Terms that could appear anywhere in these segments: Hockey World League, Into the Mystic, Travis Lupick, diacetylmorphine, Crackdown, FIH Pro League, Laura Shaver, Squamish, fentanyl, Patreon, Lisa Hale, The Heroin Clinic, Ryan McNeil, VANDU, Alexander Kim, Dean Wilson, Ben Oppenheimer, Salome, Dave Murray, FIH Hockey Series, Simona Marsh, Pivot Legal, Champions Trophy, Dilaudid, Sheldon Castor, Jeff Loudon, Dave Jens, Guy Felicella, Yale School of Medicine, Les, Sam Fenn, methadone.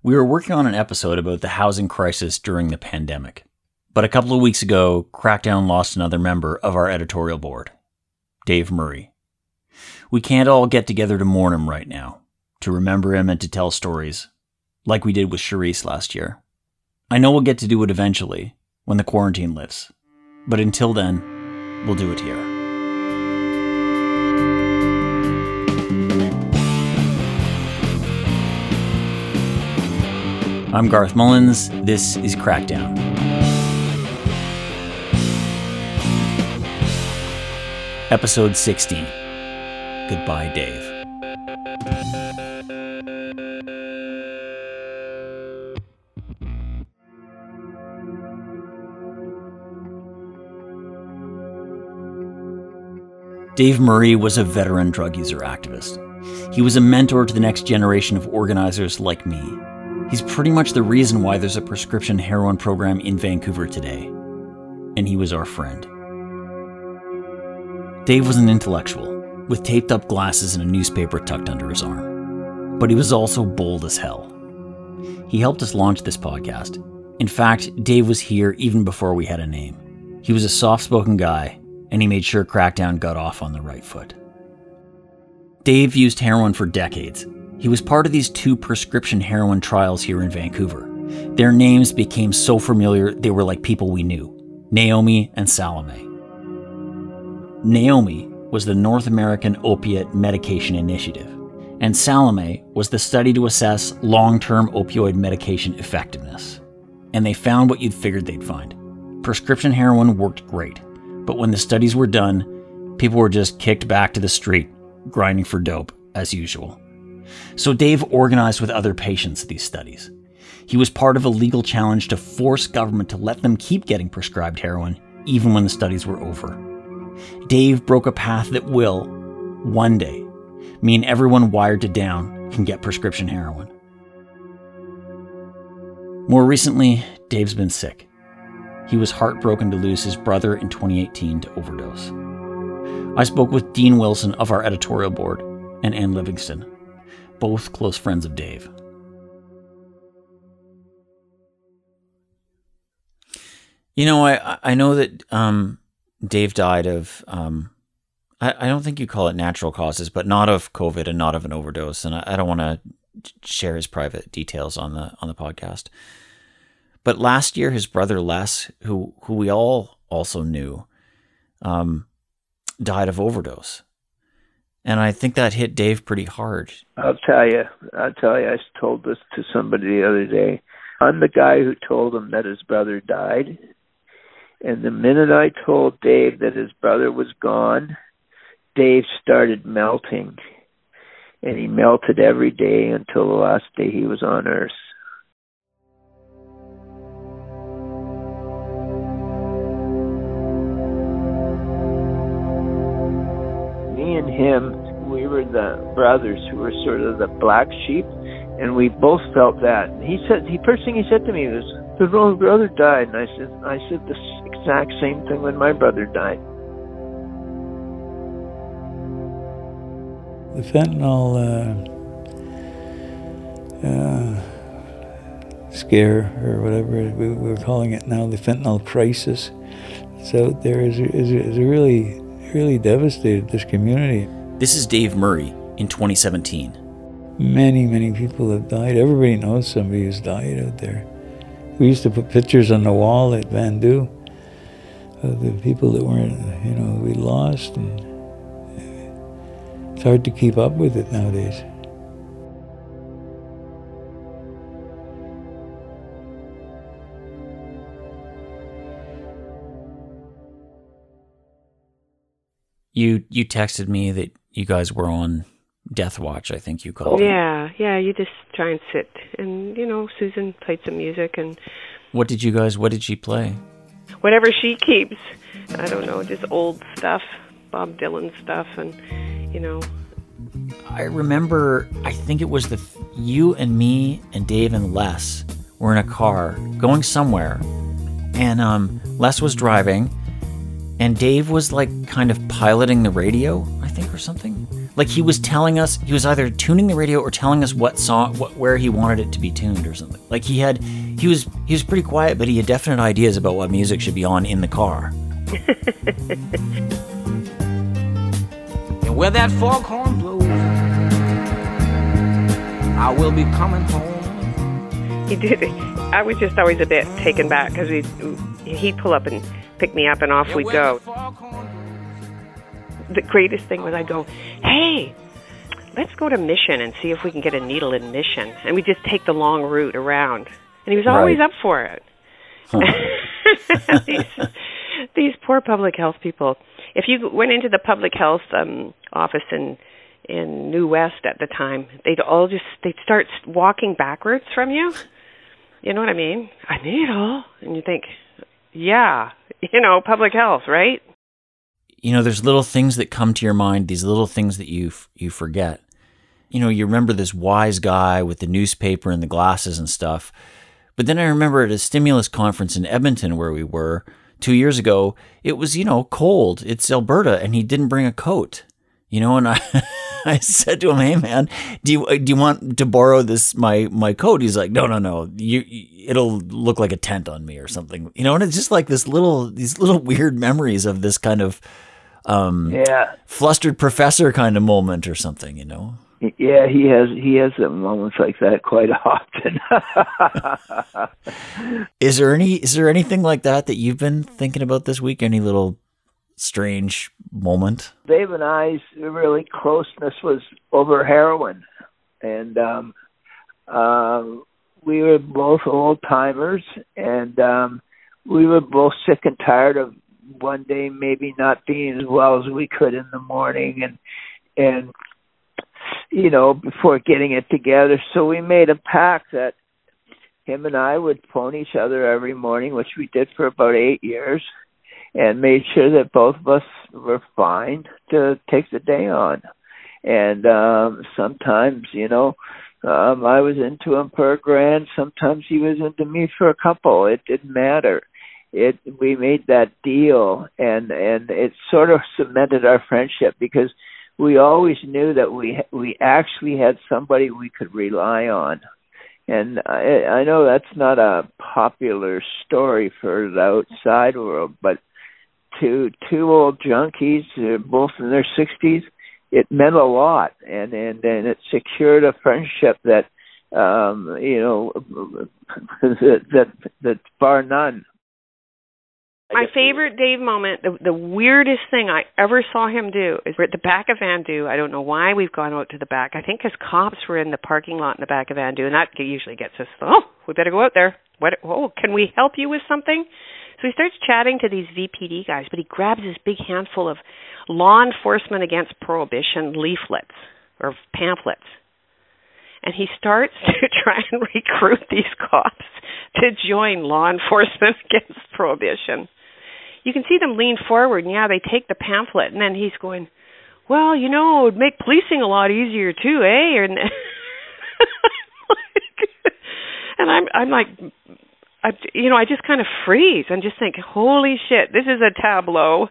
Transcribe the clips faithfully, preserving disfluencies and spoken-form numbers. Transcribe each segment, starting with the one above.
We were working on an episode about the housing crisis during the pandemic, but a couple of weeks ago, Crackdown lost another member of our editorial board, Dave Murray. We can't all get together to mourn him right now, to remember him and to tell stories, like we did with Charisse last year. I know we'll get to do it eventually, when the quarantine lifts, but until then, we'll do it here. I'm Garth Mullins. This is Crackdown. Episode sixteen. Goodbye, Dave. Dave Murray was a veteran drug user activist. He was a mentor to the next generation of organizers like me. He's pretty much the reason why there's a prescription heroin program in Vancouver today. And he was our friend. Dave was an intellectual, with taped up glasses and a newspaper tucked under his arm. But he was also bold as hell. He helped us launch this podcast. In fact, Dave was here even before we had a name. He was a soft-spoken guy, and he made sure Crackdown got off on the right foot. Dave used heroin for decades. He was part of these two prescription heroin trials here in Vancouver. Their names became so familiar they were like people we knew, Naomi and Salome. Naomi was the North American Opiate Medication Initiative, and Salome was the study to assess long-term opioid medication effectiveness. And they found what you'd figured they'd find. Prescription heroin worked great, but when the studies were done, people were just kicked back to the street, grinding for dope as usual. So Dave organized with other patients these studies. He was part of a legal challenge to force government to let them keep getting prescribed heroin, even when the studies were over. Dave broke a path that will, one day, mean everyone wired to down can get prescription heroin. More recently, Dave's been sick. He was heartbroken to lose his brother in twenty eighteen to overdose. I spoke with Dean Wilson of our editorial board and Ann Livingston, both close friends of Dave. You know, I, I know that um, Dave died of, um, I, I don't think you call it natural causes, but not of COVID and not of an overdose. And I, I don't want to share his private details on the on the podcast. But last year, his brother Les, who who we all also knew, um, died of overdose. And I think that hit Dave pretty hard. I'll tell you, I'll tell you, I told this to somebody the other day. I'm the guy who told him that his brother died. And the minute I told Dave that his brother was gone, Dave started melting. And he melted every day until the last day he was on Earth. Him, we were the brothers who were sort of the black sheep, and we both felt that. And he said, the first thing he said to me was, "His own brother died," and I said, "I said the exact same thing when my brother died." The fentanyl uh, uh, scare, or whatever we we're calling it now, the fentanyl crisis. So there is is, is a really. really devastated this community. This is Dave Murray in twenty seventeen. Many, many people have died. Everybody knows somebody who's died out there. We used to put pictures on the wall at VANDU of the people that weren't, you know, we lost. And it's hard to keep up with it nowadays. You you texted me that you guys were on Death Watch, I think you called yeah, it. Yeah, yeah, you just try and sit. And, you know, Susan played some music. And What did you guys, what did she play? Whatever she keeps. I don't know, just old stuff, Bob Dylan stuff, and, you know. I remember, I think it was the you and me and Dave and Les were in a car going somewhere. And um, Les was driving. And Dave was, like, kind of piloting the radio, I think, or something. Like, he was telling us, he was either tuning the radio or telling us what song, what, where he wanted it to be tuned or something. Like, he had, he was, he was pretty quiet, but he had definite ideas about what music should be on in the car. And where that foghorn blows, I will be coming home. He did it. I was just always a bit taken back because he'd, he'd pull up and pick me up and off we'd go. The greatest thing was I'd go, hey, let's go to Mission and see if we can get a needle in Mission. And we'd just take the long route around. And he was always right. up for it. Huh. these, these poor public health people. If you went into the public health um, office in in New West at the time, they'd all just, they'd start walking backwards from you. You know what I mean? A needle. And you think, yeah, you know, public health, right? You know, there's little things that come to your mind, these little things that you you forget. You know, you remember this wise guy with the newspaper and the glasses and stuff. But then I remember at a stimulus conference in Edmonton where we were two years ago, it was, you know, cold. It's Alberta, and he didn't bring a coat. You know, and I I said to him, hey, man, do you do you want to borrow this, my, my coat? He's like, no, no, no, you, it'll look like a tent on me or something. You know, and it's just like this little, these little weird memories of this kind of, Um, yeah, flustered professor kind of moment or something, you know. Yeah, he has he has moments like that quite often. Is there any is there anything like that that you've been thinking about this week? Any little strange moment? Dave and I's really closeness was over heroin, and um, uh, we were both old timers, and um, we were both sick and tired of one day maybe not being as well as we could in the morning, and and you know, before getting it together. So we made a pact that him and I would phone each other every morning, which we did for about eight years, and made sure that both of us were fine to take the day on. And um, sometimes, you know, um, I was into him for a grand, sometimes he was into me for a couple. It didn't matter. It we made that deal, and, and it sort of cemented our friendship because we always knew that we we actually had somebody we could rely on. And I, I know that's not a popular story for the outside world, but to two old junkies, both in their sixties, it meant a lot, and, and, and it secured a friendship that um, you know that, that that's bar none. My favorite Dave moment, the, the weirdest thing I ever saw him do is we're at the back of VANDU. I don't know why we've gone out to the back. I think because cops were in the parking lot in the back of VANDU, and that usually gets us, oh, we better go out there. What? Oh, can we help you with something? So he starts chatting to these V P D guys, but he grabs this big handful of Law Enforcement Against Prohibition leaflets or pamphlets, and he starts to try and recruit these cops to join Law Enforcement Against Prohibition. You can see them lean forward, and yeah, they take the pamphlet, and then he's going, well, you know, it would make policing a lot easier too, eh? And, like, and I'm, I'm like, I, you know, I just kind of freeze and just think, holy shit, this is a tableau.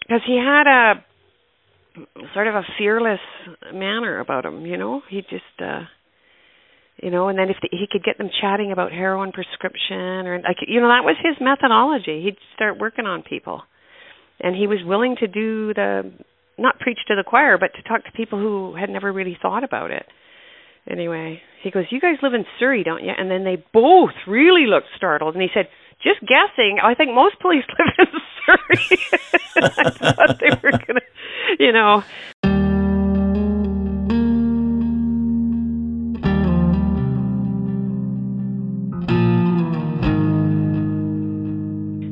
Because he had a sort of a fearless manner about him, you know? He just, uh, you know, and then if the, he could get them chatting about heroin prescription or, like, you know, that was his methodology. He'd start working on people. And he was willing to do the, not preach to the choir, but to talk to people who had never really thought about it. Anyway, he goes, you guys live in Surrey, don't you? And then they both really looked startled. And he said, just guessing, I think most police live in Surrey. I thought they were going to, you know.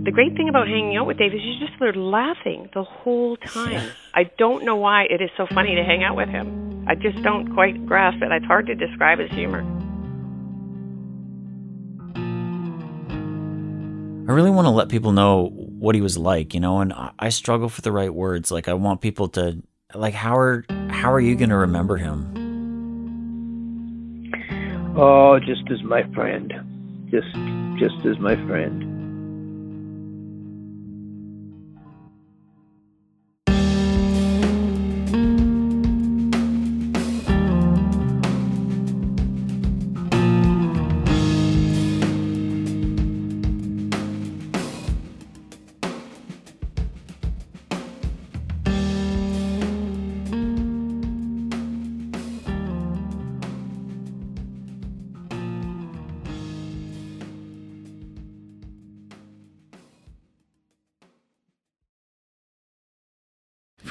The great thing about hanging out with Dave is you just are laughing the whole time. I don't know why it is so funny to hang out with him. I just don't quite grasp it. It's hard to describe his humor. I really want to let people know what he was like, you know, and I struggle for the right words. Like, I want people to, like, how are, how are you going to remember him? Oh, just as my friend. Just, just as my friend.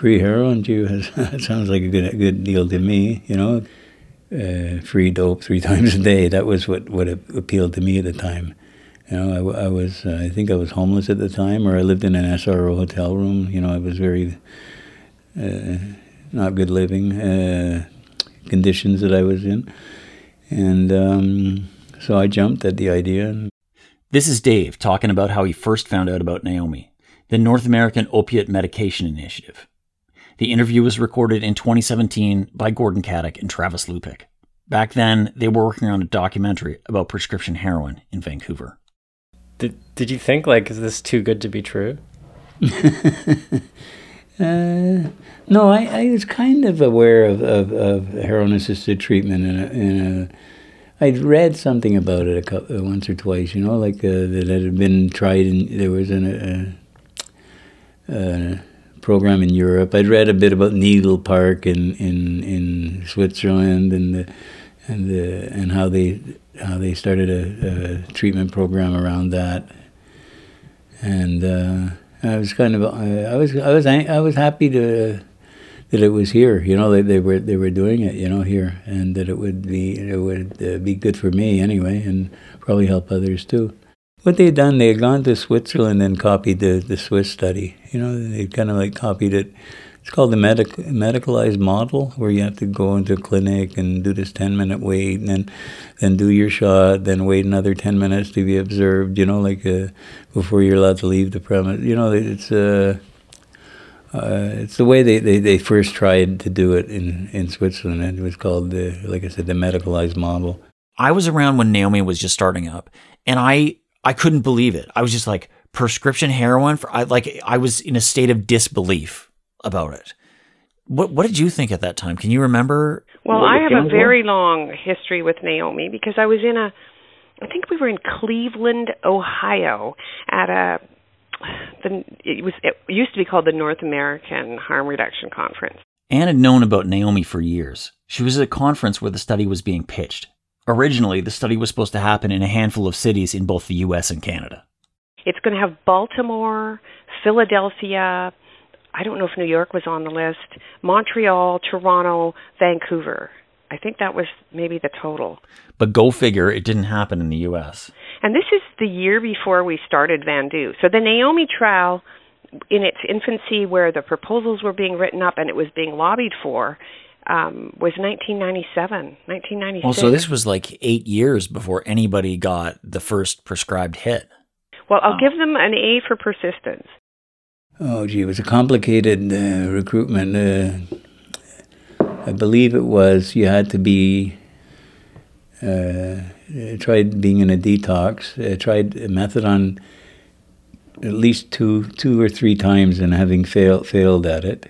free heroin, gee, that sounds like a good, a good deal to me, you know. Uh, free dope three times a day. That was what, what appealed to me at the time. You know, I, I was, uh, I think I was homeless at the time, or I lived in an S R O hotel room. You know, I was very, uh, not good living uh, conditions that I was in. And um, so I jumped at the idea. This is Dave talking about how he first found out about Naomi, the North American Opiate Medication Initiative. The interview was recorded in twenty seventeen by Gordon Kaddick and Travis Lupick. Back then, they were working on a documentary about prescription heroin in Vancouver. Did Did you think, like, is this too good to be true? uh, no, I, I was kind of aware of, of, of heroin-assisted treatment. And in a, I'd read something about it a couple, once or twice, you know, like uh, that it had been tried, and there was an... Uh, uh, program in Europe. I'd read a bit about Needle Park in, in, in Switzerland and the, and the, and how they how they started a, a treatment program around that. And uh, I was kind of I, I was I was I was happy to that it was here. You know, they they were they were doing it. You know, here, and that it would be it would uh, be good for me anyway, and probably help others too. What they had done, they had gone to Switzerland and copied the, the Swiss study. You know, they kind of like copied it. It's called the medic, medicalized model, where you have to go into a clinic and do this ten-minute wait, and then, then do your shot, then wait another ten minutes to be observed, you know, like uh, before you're allowed to leave the premise. You know, it's uh, uh, it's the way they, they, they first tried to do it in, in Switzerland. It was called, the, like I said, the medicalized model. I was around when Naomi was just starting up, and I... I couldn't believe it. I was just like, prescription heroin? For I like I was in a state of disbelief about it. What What did you think at that time? Can you remember? Well, I have a very long history with Naomi because I was in a, I think we were in Cleveland, Ohio, at a, the, it was it used to be called the North American Harm Reduction Conference. Ann had known about Naomi for years. She was at a conference where the study was being pitched. Originally, the study was supposed to happen in a handful of cities in both the U S and Canada. It's going to have Baltimore, Philadelphia, I don't know if New York was on the list, Montreal, Toronto, Vancouver. I think that was maybe the total. But go figure, it didn't happen in the U S. And this is the year before we started VANDU. So the Naomi trial, in its infancy, where the proposals were being written up and it was being lobbied for, Um, was nineteen ninety-seven, nineteen ninety-six. Well, so this was like eight years before anybody got the first prescribed hit. Well, I'll wow. give them an A for persistence. Oh, gee, it was a complicated uh, recruitment. Uh, I believe it was you had to be, uh, tried being in a detox, uh, tried methadone at least two two or three times and having fail, failed at it.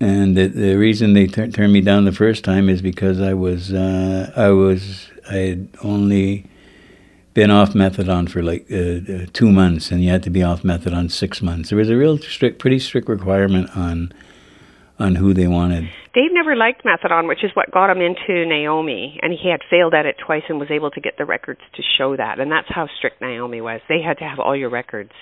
And the, the reason they ter- turned me down the first time is because I was uh, I was I had only been off methadone for like uh, two months, and you had to be off methadone six months. There was a real strict, pretty strict requirement on on who they wanted. Dave never liked methadone, which is what got him into Naomi, and he had failed at it twice and was able to get the records to show that. And that's how strict Naomi was. They had to have all your records.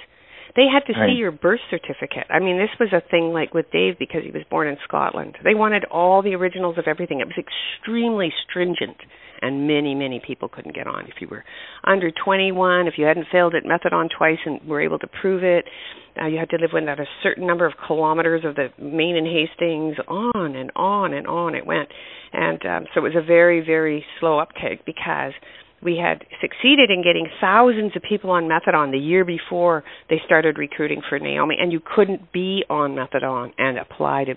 They had to see right. your birth certificate. I mean, this was a thing like with Dave because he was born in Scotland. They wanted all the originals of everything. It was extremely stringent, and many, many people couldn't get on. If you were under twenty-one, if you hadn't failed at methadone twice and were able to prove it, uh, you had to live within a certain number of kilometers of the Maine and Hastings, on and on and on it went. And um, so it was a very, very slow uptake because we had succeeded in getting thousands of people on methadone the year before they started recruiting for Naomi, and you couldn't be on methadone and apply to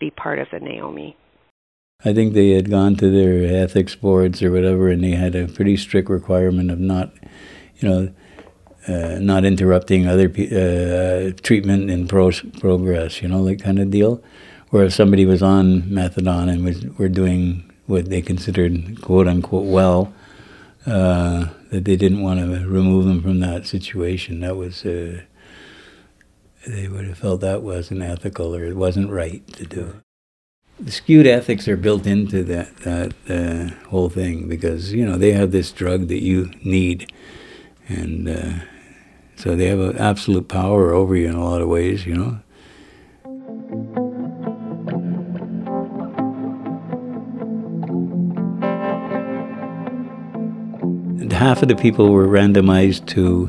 be part of the Naomi. I think they had gone to their ethics boards or whatever, and they had a pretty strict requirement of not, you know, uh, not interrupting other pe- uh, treatment in pro- progress, you know, that kind of deal. Where if somebody was on methadone and was were doing what they considered quote unquote well. Uh, that they didn't want to remove them from that situation. That was, uh, they would have felt that wasn't ethical or it wasn't right to do. The skewed ethics are built into that, that uh, whole thing because, you know, they have this drug that you need. And uh, so they have an absolute power over you in a lot of ways, you know. half of the people were randomized to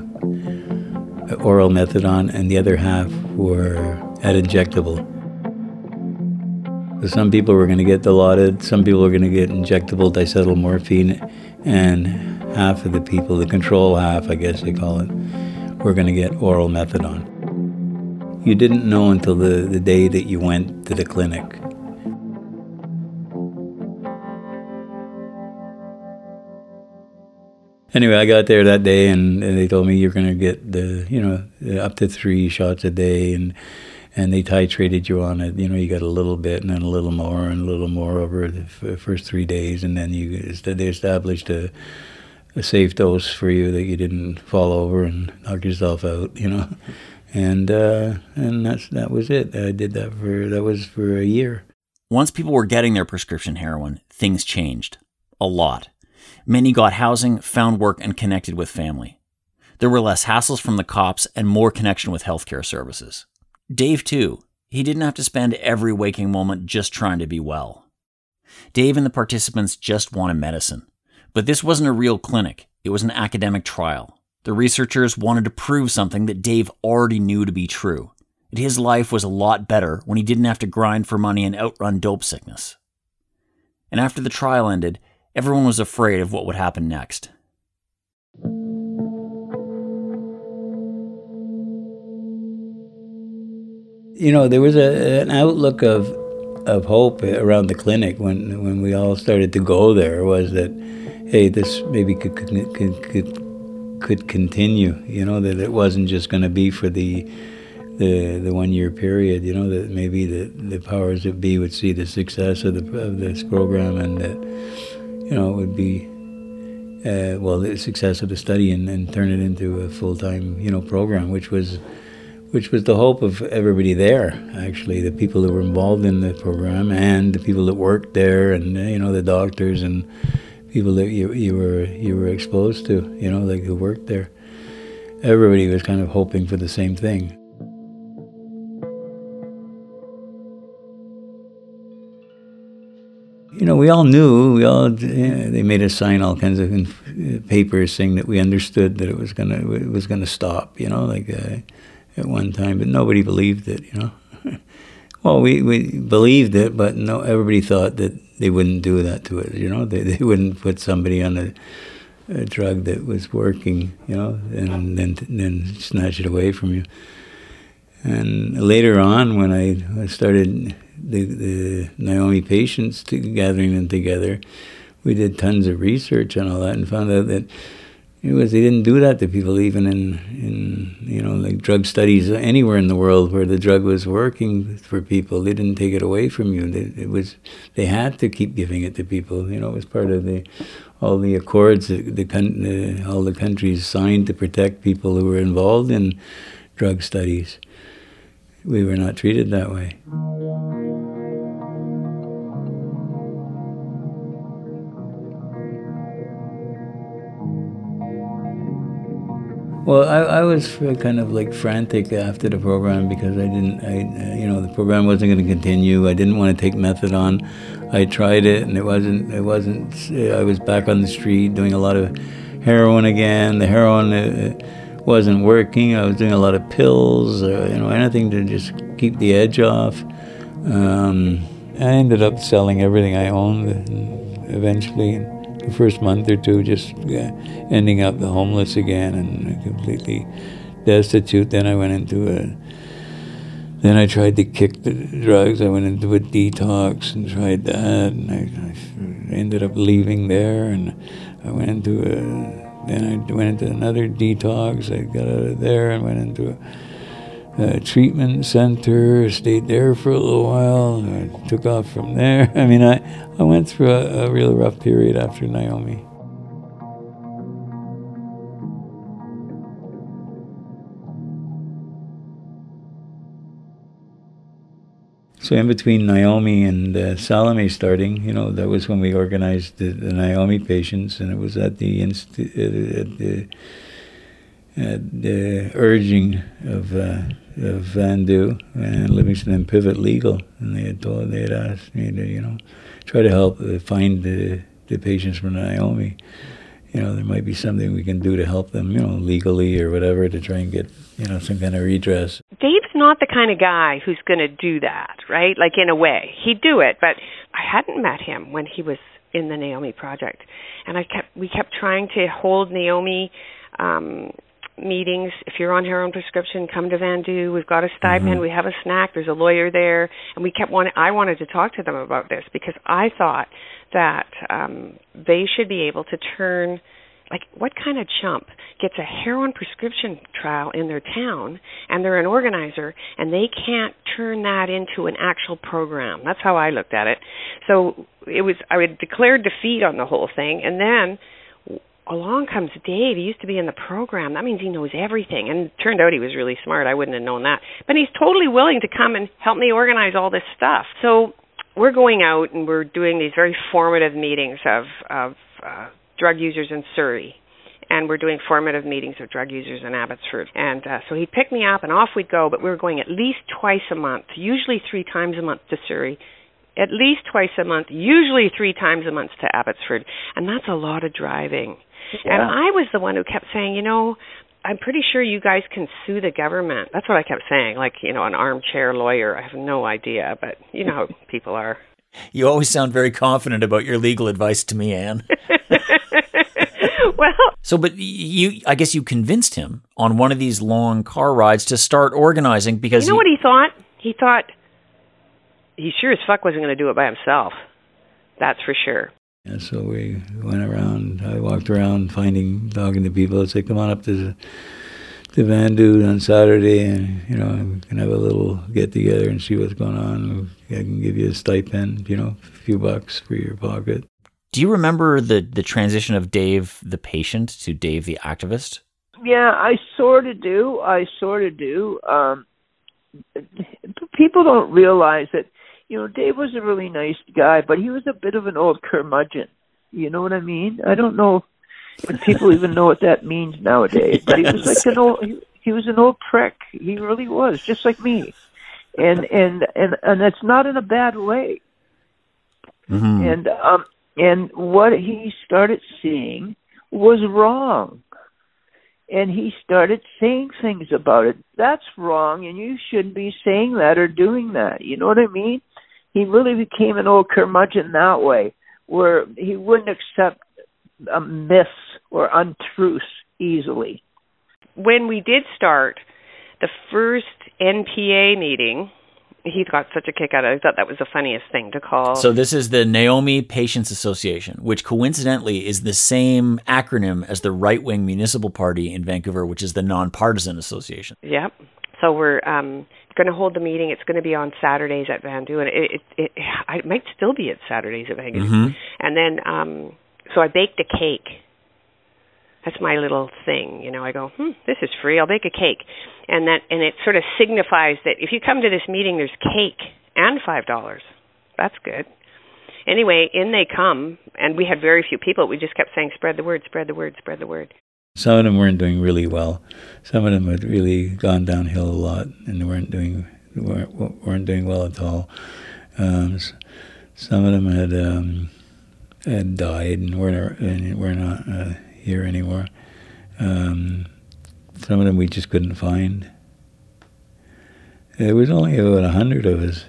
oral methadone and the other half were at injectable. Some people were going to get dilaudid, some people were going to get injectable dicetyl morphine, and half of the people, the control half, I guess they call it, were going to get oral methadone. You didn't know until the, the day that you went to the clinic. Anyway, I got there that day, and, and they told me you're going to get the, you know, up to three shots a day, and and they titrated you on it. You know, you got a little bit, and then a little more, and a little more over the f- first three days, and then you they established a, a safe dose for you that you didn't fall over and knock yourself out. You know, and uh, and that's that was it. I did that for that was for a year. Once people were getting their prescription heroin, things changed a lot. Many got housing, found work, and connected with family. There were less hassles from the cops and more connection with healthcare services. Dave, too. He didn't have to spend every waking moment just trying to be well. Dave and the participants just wanted medicine. But this wasn't a real clinic. It was an academic trial. The researchers wanted to prove something that Dave already knew to be true. That his life was a lot better when he didn't have to grind for money and outrun dope sickness. And after the trial ended, everyone was afraid of what would happen next. You know, there was a, an outlook of of hope around the clinic when when we all started to go there, was that, hey, this maybe could could could, could continue. You know, that it wasn't just going to be for the the the one year period. You know, that maybe the, the powers that be would see the success of the of this program, and that, you know, it would be, uh, well, the success of the study, and, and turn it into a full-time, you know, program, which was which was the hope of everybody there, actually, the people that were involved in the program and the people that worked there, and, you know, the doctors and people that you, you were you were exposed to, you know, like who worked there. Everybody was kind of hoping for the same thing. You know, we all knew, we all, yeah, they made us sign all kinds of inf- papers saying that we understood that it was going to it was gonna stop, you know, like uh, at one time, but nobody believed it, you know. Well, we, we believed it, but no, everybody thought that they wouldn't do that to it, you know. They they wouldn't put somebody on a, a drug that was working, you know, and then then snatch it away from you. And later on, when I, I started... The, the Naomi patients, to gathering them together, we did tons of research and all that, and found out that it was they didn't do that to people, even in, in you know, like drug studies anywhere in the world where the drug was working for people. They didn't take it away from you. They, it was they had to keep giving it to people. You know, it was part of the all the accords that the, the all the countries signed to protect people who were involved in drug studies. We were not treated that way. Well, I, I was kind of like frantic after the program because I didn't, I, you know, the program wasn't going to continue. I didn't want to take methadone. I tried it, and it wasn't, it wasn't. I was back on the street doing a lot of heroin again. The heroin uh, wasn't working. I was doing a lot of pills, uh, you know, anything to just keep the edge off. Um, I ended up selling everything I owned eventually. The first month or two, just uh, ending up the homeless again and completely destitute. Then I went into a, then I tried to kick the drugs. I went into a detox and tried that, and I, I ended up leaving there. And I went into a, then I went into another detox. I got out of there and went into a, a treatment center. Stayed there for a little while. I took off from there. I mean, I. I went through a, a real rough period after Naomi. So in between Naomi and uh, Salome starting, you know, that was when we organized the, the Naomi patients, and it was at the inst- uh, at the, at the urging of. Uh, of VANDU and Livingston and Pivot Legal, and they had told they had asked me to, you know, try to help find the the patients from Naomi, you know, there might be something we can do to help them, you know, legally or whatever, to try and get, you know, some kind of redress. Dave's not the kind of guy who's going to do that, right? Like, in a way. He'd do it, but I hadn't met him when he was in the Naomi Project. And I kept we kept trying to hold Naomi um, meetings. If you're on heroin prescription, come to VANDU. We've got a stipend. Mm-hmm. We have a snack. There's a lawyer there. And we kept wanting, I wanted to talk to them about this because I thought that um, they should be able to turn, like, what kind of chump gets a heroin prescription trial in their town and they're an organizer and they can't turn that into an actual program? That's how I looked at it. So it was, I would declare defeat on the whole thing, and then along comes Dave. He used to be in the program. That means he knows everything. And it turned out he was really smart. I wouldn't have known that. But he's totally willing to come and help me organize all this stuff. So we're going out and we're doing these very formative meetings of, of uh, drug users in Surrey. And we're doing formative meetings of drug users in Abbotsford. And uh, so he'd pick me up and off we'd go, but we were going at least twice a month, usually three times a month to Surrey, at least twice a month, usually three times a month to Abbotsford. And that's a lot of driving. Yeah. And I was the one who kept saying, you know, I'm pretty sure you guys can sue the government. That's what I kept saying, like, you know, an armchair lawyer. I have no idea, but you know how people are. You always sound very confident about your legal advice to me, Anne. Well, so, but you, I guess you convinced him on one of these long car rides to start organizing because... You know he, what he thought? He thought he sure as fuck wasn't going to do it by himself. That's for sure. And so we went around, I walked around finding, talking to people. I said, come on up to to VANDU on Saturday and, you know, we can have a little get-together and see what's going on. I can give you a stipend, you know, a few bucks for your pocket. Do you remember the, the transition of Dave the patient to Dave the activist? Yeah, I sort of do. I sort of do. Um, people don't realize that, you know, Dave was a really nice guy, but he was a bit of an old curmudgeon. You know what I mean? I don't know if people even know what that means nowadays, but he was like an old, he, he was an old prick. He really was, just like me. And, and, and, and that's not in a bad way. Mm-hmm. And, um, And what he started seeing was wrong. And he started saying things about it. That's wrong, and you shouldn't be saying that or doing that. You know what I mean? He really became an old curmudgeon that way, where he wouldn't accept a myth or untruth easily. When we did start the first N P A meeting... He got such a kick out of it. I thought that was the funniest thing to call. So this is the Naomi Patients Association, which coincidentally is the same acronym as the right-wing municipal party in Vancouver, which is the Nonpartisan Association. Yep. So we're um, going to hold the meeting. It's going to be on Saturdays at VANDU, and it, it, it, it might still be at Saturdays at VANDU. Mm-hmm. And then, um, so I baked a cake. That's my little thing, you know. I go, hmm, this is free. I'll bake a cake, and that, and it sort of signifies that if you come to this meeting, there's cake and five dollars. That's good. Anyway, in they come, and we had very few people. We just kept saying, spread the word, spread the word, spread the word. Some of them weren't doing really well. Some of them had really gone downhill a lot, and weren't doing weren't, weren't doing well at all. Um, some of them had um, had died and weren't and were not. Uh, here anymore. Um, some of them we just couldn't find. There was only about a hundred of us.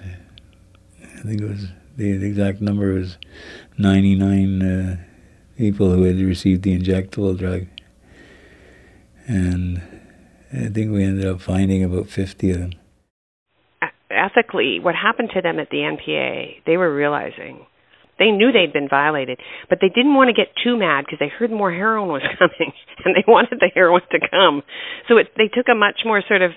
I think it was, the, the exact number was ninety-nine uh, people who had received the injectable drug. And I think we ended up finding about fifty of them. Ethically, what happened to them at the N P A, they were realizing they knew they'd been violated, but they didn't want to get too mad because they heard more heroin was coming, and they wanted the heroin to come. So it, they took a much more sort of,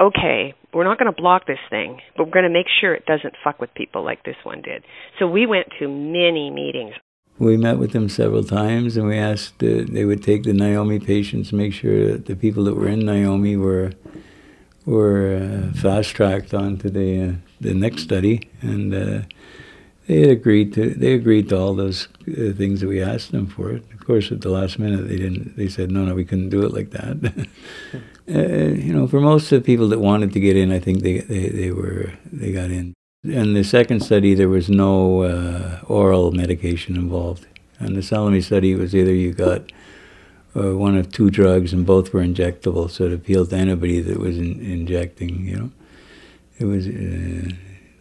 okay, we're not going to block this thing, but we're going to make sure it doesn't fuck with people like this one did. So we went to many meetings. We met with them several times, and we asked uh, they would take the Naomi patients, make sure that the people that were in Naomi were were uh, fast-tracked onto the, uh, the next study, and... Uh, They had agreed to. They agreed to all those uh, things that we asked them for. Of course, at the last minute, they didn't. They said, "No, no, we couldn't do it like that." uh, you know, for most of the people that wanted to get in, I think they they, they were they got in. In the second study, there was no uh, oral medication involved. And the Salome study was either you got uh, one of two drugs and both were injectable, so it appealed to anybody that was in, injecting, you know. It was, uh,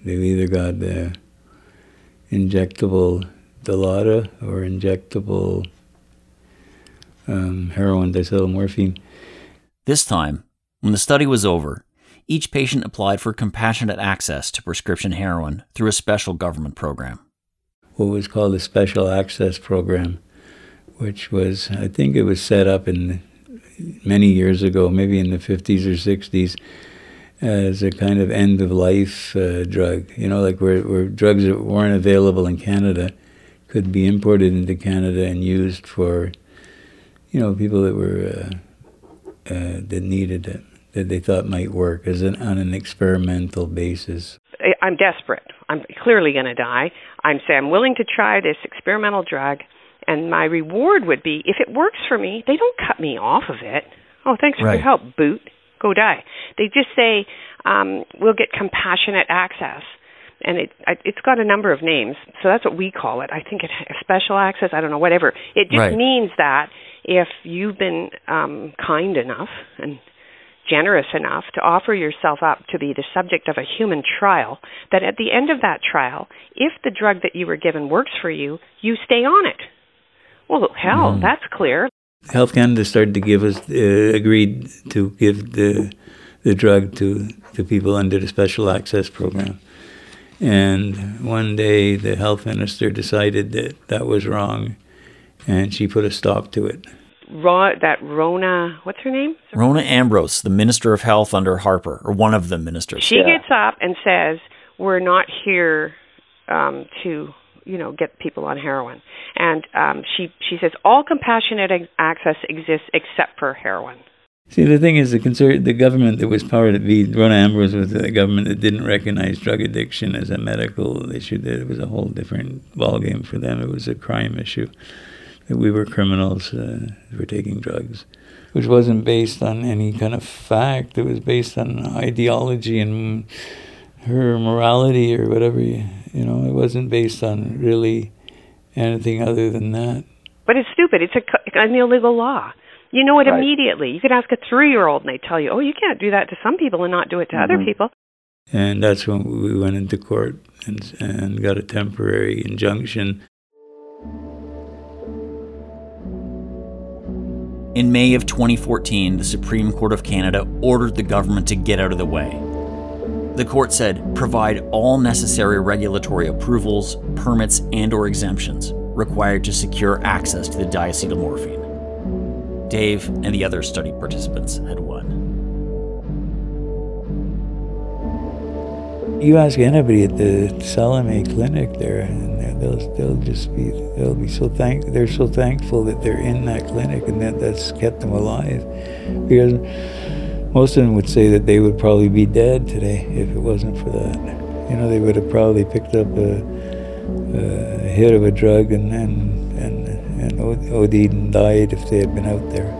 they either got the injectable Dilaudid or injectable um, heroin diacetylmorphine. This time, when the study was over, each patient applied for compassionate access to prescription heroin through a special government program. What was called the Special Access Program, which was, I think it was set up in many years ago, maybe in the fifties or sixties, as a kind of end-of-life uh, drug. You know, like where, where drugs that weren't available in Canada could be imported into Canada and used for, you know, people that were uh, uh, that needed it, that they thought might work as an on an experimental basis. I'm desperate. I'm clearly going to die. I'm say I'm willing to try this experimental drug, and my reward would be, if it works for me, they don't cut me off of it. Oh, thanks for right. your help, boot. Go die. They just say, um, we'll get compassionate access. And it, it's got a number of names, so that's what we call it. I think it has special access, I don't know, whatever. It just right. means that if you've been um, kind enough and generous enough to offer yourself up to be the subject of a human trial, that at the end of that trial, if the drug that you were given works for you, you stay on it. Well, hell, mm. that's clear. Health Canada started to give us, uh, agreed to give the the drug to, to people under the Special Access Program. And one day the health minister decided that that was wrong, and she put a stop to it. Ro- that Rona, what's her name? Rona Ambrose, the Minister of Health under Harper, or one of the ministers. She yeah. gets up and says, we're not here um, to, you know, get people on heroin. And um, she, she says, all compassionate ex- access exists except for heroin. See, the thing is, the, conser- the government that was powered to be, Rona Ambrose was the government that didn't recognize drug addiction as a medical issue. That it was a whole different ballgame for them. It was a crime issue. That we were criminals uh, for taking drugs, which wasn't based on any kind of fact. It was based on ideology and her morality or whatever. You, you know, it wasn't based on really anything other than that. But it's stupid. It's a, an illegal law. You know it right. immediately. You could ask a three-year-old and they tell you, oh, you can't do that to some people and not do it to mm-hmm. other people. And that's when we went into court and, and got a temporary injunction. In May of twenty fourteen, the Supreme Court of Canada ordered the government to get out of the way. The court said, provide all necessary regulatory approvals, permits, and or exemptions required to secure access to the diacetylmorphine. Dave and the other study participants had won. You ask anybody at the Salome clinic there, and they'll, they'll just be, they'll be so thank, they're so thankful that they're in that clinic and that that's kept them alive. Because most of them would say that they would probably be dead today if it wasn't for that. You know, they would have probably picked up a, a hit of a drug and, and, and, and OD'd and died if they had been out there.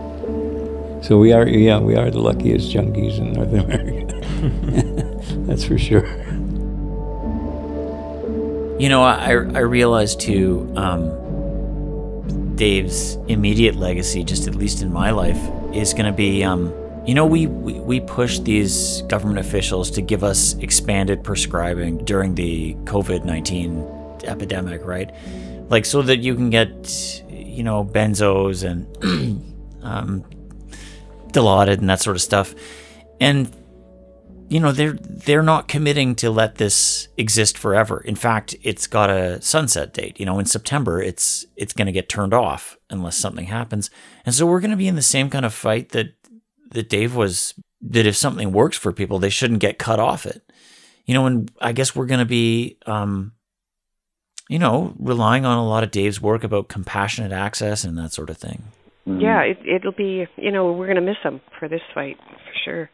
So we are, yeah, we are the luckiest junkies in North America. That's for sure. You know, I I realized too, um, Dave's immediate legacy, just at least in my life, is going to be, um, you know, we, we, we pushed these government officials to give us expanded prescribing during the covid nineteen epidemic, right? Like, so that you can get, you know, benzos and um, Dilaudid and that sort of stuff. And you know, they're they're not committing to let this exist forever. In fact, it's got a sunset date. You know, in September, it's it's going to get turned off unless something happens. And so we're going to be in the same kind of fight that that Dave was, that if something works for people, they shouldn't get cut off it. You know, and I guess we're going to be, um, you know, relying on a lot of Dave's work about compassionate access and that sort of thing. Mm-hmm. Yeah, it, it'll be, you know, we're going to miss him for this fight, for sure.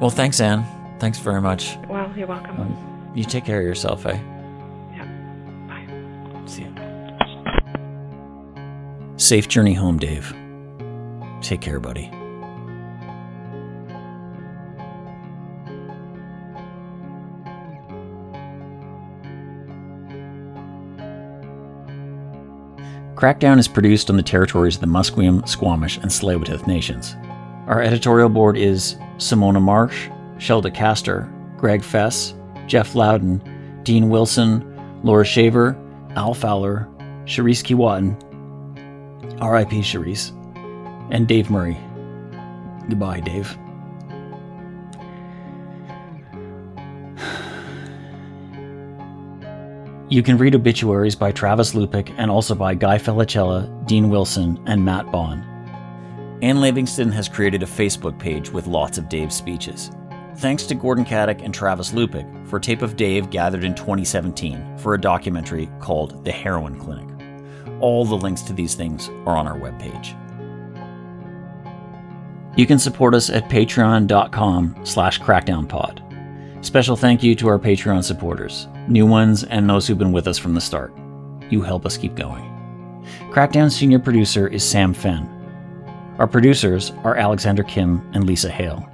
Well, thanks, Ann. Thanks very much. Well, you're welcome. Um, you take care of yourself, eh? Yeah. See ya. Safe journey home, Dave. Take care, buddy. Crackdown is produced on the territories of the Musqueam, Squamish, and Tsleil-Waututh nations. Our editorial board is Simona Marsh, Sheldon Castor, Greg Fess, Jeff Loudon, Dean Wilson, Laura Shaver, Al Fowler, Sharice Kiwatin, R I P Charisse, and Dave Murray. Goodbye, Dave. You can read obituaries by Travis Lupick and also by Guy Felicella, Dean Wilson, and Matt Bond. Ann Livingston has created a Facebook page with lots of Dave's speeches. Thanks to Gordon Kaddick and Travis Lupick for tape of Dave gathered in twenty seventeen for a documentary called The Heroin Clinic. All the links to these things are on our webpage. You can support us at patreon.com slash crackdownpod. Special thank you to our Patreon supporters, new ones and those who've been with us from the start. You help us keep going. Crackdown's senior producer is Sam Fenn. Our producers are Alexander Kim and Lisa Hale.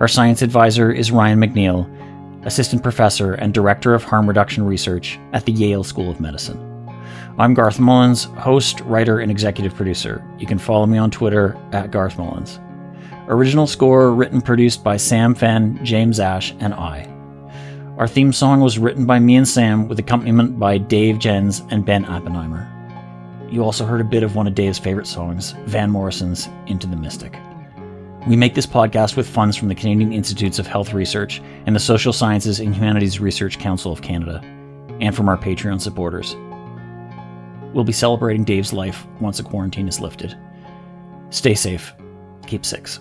Our science advisor is Ryan McNeil, assistant professor and director of harm reduction research at the Yale School of Medicine. I'm Garth Mullins, host, writer, and executive producer. You can follow me on Twitter at Garth Mullins. Original score written produced by Sam Fenn, James Ash, and I. Our theme song was written by me and Sam with accompaniment by Dave Jens and Ben Oppenheimer. You also heard a bit of one of Dave's favorite songs, Van Morrison's Into the Mystic. We make this podcast with funds from the Canadian Institutes of Health Research and the Social Sciences and Humanities Research Council of Canada, and from our Patreon supporters. We'll be celebrating Dave's life once the quarantine is lifted. Stay safe. Keep six.